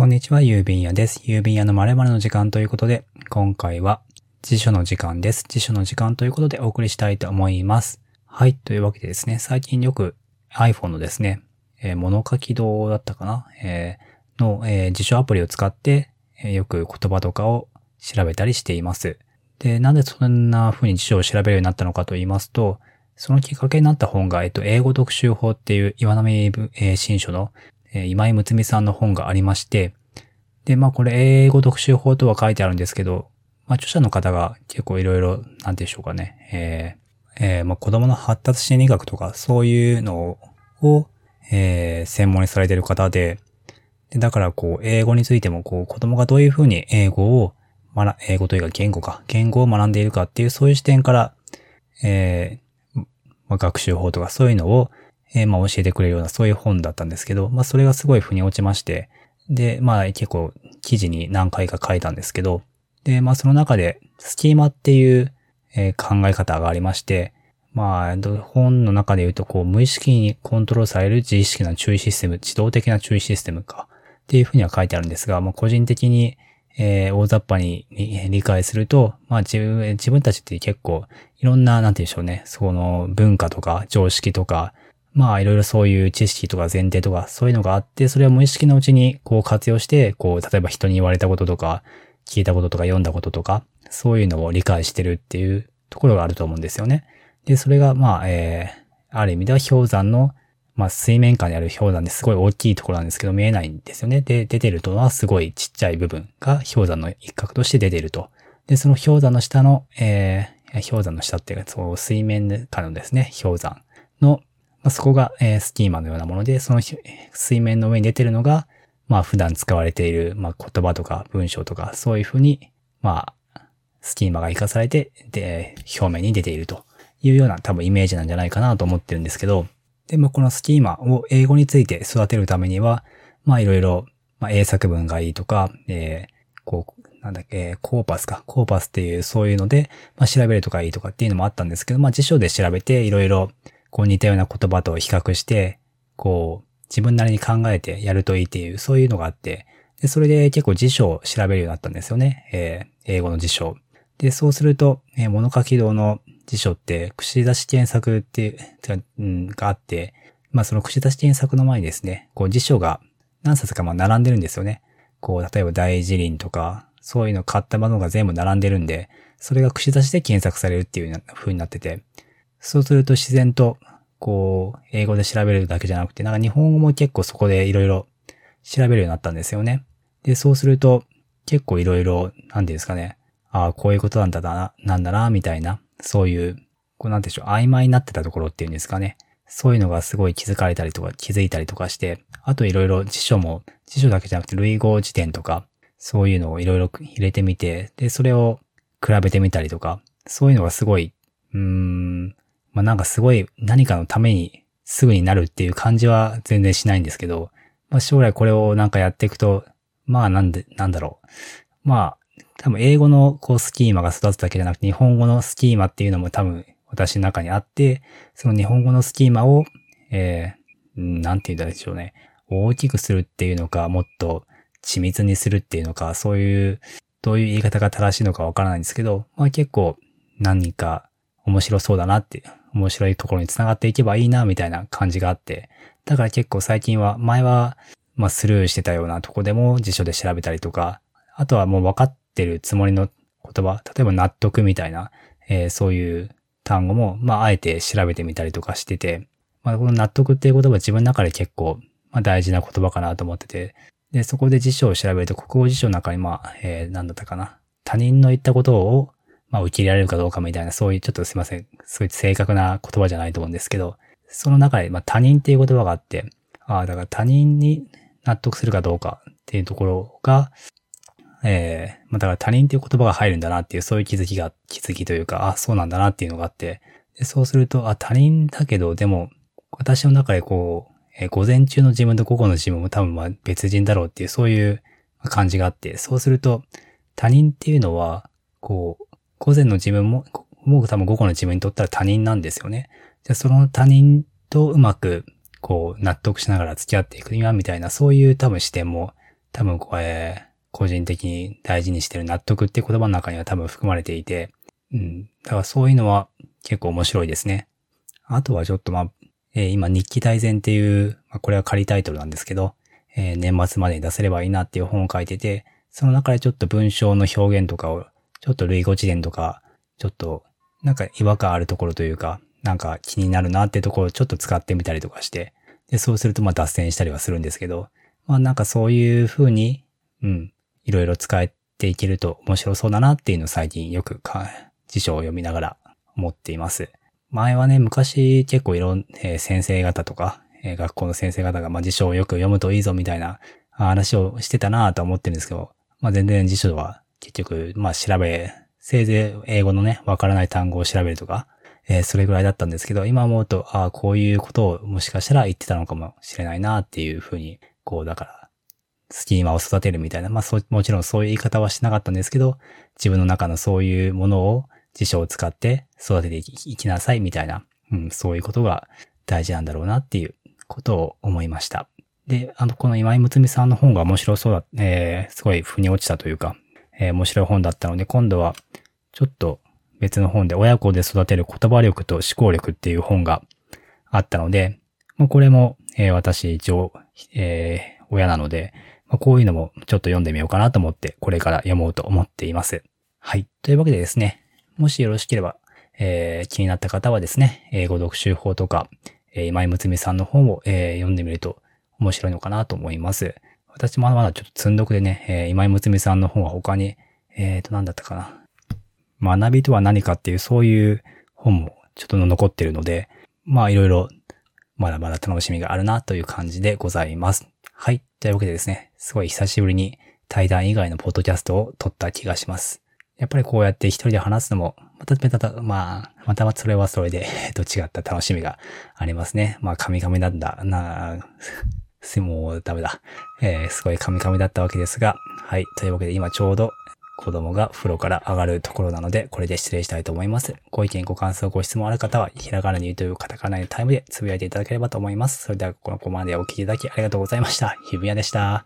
こんにちは、郵便屋です。郵便屋の〇〇の時間ということで、今回は辞書の時間です。辞書の時間ということでお送りしたいと思います。はい、というわけでですね、最近よく iPhone のですね、物書き堂だったかな、辞書アプリを使って、よく言葉とかを調べたりしています。で、なんでそんな風に辞書を調べるようになったのかと言いますと、そのきっかけになった本が、英語読習法っていう岩波新書の今井睦美さんの本がありまして、で、まあこれ英語読習法とは書いてあるんですけど、まあ著者の方が結構いろいろ、なんていうんでしょうかね、まあ子供の発達心理学とかそういうのを、専門にされている方で、だからこう英語についてもこう子供がどういうふうに言語を学んでいるかっていうそういう視点から、まあ、学習法とかそういうのをまあ教えてくれるようなそういう本だったんですけど、まあそれがすごい腑に落ちまして、で、まあ結構記事に何回か書いたんですけど、で、まあその中でスキーマっていう考え方がありまして、まあ本の中で言うとこう無意識にコントロールされる自意識の注意システム、自動的な注意システムかっていうふうには書いてあるんですが、まあ個人的に大雑把に理解すると、まあ自分たちって結構いろんな、なんて言うんでしょうね、その文化とか常識とか、まあいろいろそういう知識とか前提とかそういうのがあって、それを無意識のうちにこう活用して、こう例えば人に言われたこととか、聞いたこととか読んだこととか、そういうのを理解してるっていうところがあると思うんですよね。で、それがまあ、ある意味では氷山の、まあ水面下にある氷山ですごい大きいところなんですけど見えないんですよね。で、出てるとはすごいちっちゃい部分が氷山の一角として出てると。で、その氷山の下の、氷山の下っていうか、そう水面下のですね、氷山のまあ、そこが、スキーマのようなもので、その水面の上に出てるのが、まあ普段使われている、まあ言葉とか文章とか、そういうふうに、まあ、スキーマが活かされて、で、表面に出ているというような多分イメージなんじゃないかなと思ってるんですけど、でもこのスキーマを英語について育てるためには、まあいろいろ、まあ英作文がいいとか、コーパスっていうそういうので、まあ調べるとかいいとかっていうのもあったんですけど、まあ辞書で調べていろいろ、こう似たような言葉と比較して、こう自分なりに考えてやるといいっていう、そういうのがあって、で、それで結構辞書を調べるようになったんですよね。英語の辞書。で、そうすると、物書き堂の辞書って、串出し検索っていう、があって、まあその串出し検索の前にですね、こう辞書が何冊かまあ並んでるんですよね。こう、例えば大辞林とか、そういうの買ったものが全部並んでるんで、それが串出しで検索されるっていう風になってて、そうすると自然と、こう、英語で調べるだけじゃなくて、なんか日本語も結構そこでいろいろ調べるようになったんですよね。で、そうすると、結構いろいろ、なんていうんですかね。ああ、こういうことなんだな、みたいな、そういう、こうなんでしょう、曖昧になってたところっていうんですかね。そういうのがすごい気づいたりとかして、あといろいろ辞書だけじゃなくて類語辞典とか、そういうのをいろいろ入れてみて、で、それを比べてみたりとか、そういうのがすごい、まあなんかすごい何かのためにすぐになるっていう感じは全然しないんですけど、まあ将来これをなんかやっていくと、まあなんだろう。まあ多分英語のこうスキーマが育つだけじゃなくて日本語のスキーマっていうのも多分私の中にあって、その日本語のスキーマを、なんて言うんでしょうね。大きくするっていうのか、もっと緻密にするっていうのか、そういう、どういう言い方が正しいのかわからないんですけど、まあ結構何か面白そうだなって面白いところに繋がっていけばいいなみたいな感じがあって、だから結構最近は前はまあスルーしてたようなとこでも辞書で調べたりとか、あとはもう分かってるつもりの言葉、例えば納得みたいな、そういう単語もまああえて調べてみたりとかしてて、まあこの納得っていう言葉は自分の中で結構まあ大事な言葉かなと思ってて、でそこで辞書を調べると国語辞書の中にまあ、なんだったかな、他人の言ったことをまあ受け入れられるかどうかみたいな、そういうちょっとすいません。すごい正確な言葉じゃないと思うんですけど、その中で、まあ他人っていう言葉があって、だから他人に納得するかどうかっていうところが、まあだから他人っていう言葉が入るんだなっていう、そういう気づきというか、あ、そうなんだなっていうのがあって、でそうすると、あ、他人だけど、でも、私の中でこう、午前中の自分と午後の自分も多分まあ別人だろうっていう、そういう感じがあって、そうすると、他人っていうのは、こう、午前の自分も、もう多分午後の自分にとったら他人なんですよね。じゃあその他人とうまく、こう、納得しながら付き合っていくには、みたいな、そういう多分視点も多分これ個人的に大事にしてる納得っていう言葉の中には多分含まれていて、だからそういうのは結構面白いですね。あとはちょっと今日記大全っていう、これは仮タイトルなんですけど、年末までに出せればいいなっていう本を書いてて、その中でちょっと文章の表現とかをちょっと類語辞典とかちょっとなんか違和感あるところというか、なんか気になるなってところをちょっと使ってみたりとかして、でそうすると脱線したりはするんですけど、なんかそういう風にいろいろ使っていけると面白そうだなっていうのを最近よく辞書を読みながら思っています。前はね、昔結構いろんな、先生方とか、学校の先生方が辞書をよく読むといいぞみたいな話をしてたなぁと思ってるんですけど、全然辞書は結局せいぜい英語のねわからない単語を調べるとか、それぐらいだったんですけど、今思うとこういうことをもしかしたら言ってたのかもしれないなっていうふうに、だからスキーマを育てるみたいな、もちろんそういう言い方はしなかったんですけど、自分の中のそういうものを辞書を使って育てていきなさいみたいな、そういうことが大事なんだろうなっていうことを思いました。で、この今井睦美さんの本が面白そうだ、すごい腑に落ちたというか、面白い本だったので、今度はちょっと別の本で親子で育てる言葉力と思考力っていう本があったので、これも、私一応、親なので、こういうのもちょっと読んでみようかなと思って、これから読もうと思っています。はい。というわけでですね、もしよろしければ、気になった方はですね、英語読習法とか、今井睦美さんの本を、読んでみると面白いのかなと思います。私まだまだちょっと積んどくでね、今井睦美さんの本は他に、何だったかな。学びとは何かっていう、そういう本もちょっと残ってるので、いろいろまだまだ楽しみがあるなという感じでございます。はい。というわけでですね、すごい久しぶりに対談以外のポッドキャストを撮った気がします。やっぱりこうやって一人で話すのも、またそれはそれで、違った楽しみがありますね。もうダメだ。すごいカミカミだったわけですが、はい。というわけで今ちょうど子供が風呂から上がるところなので、これで失礼したいと思います。ご意見、ご感想、ご質問ある方は、ひらがなにというカタカナのタイムでつぶやいていただければと思います。それではここまでお聞きいただきありがとうございました。日比谷でした。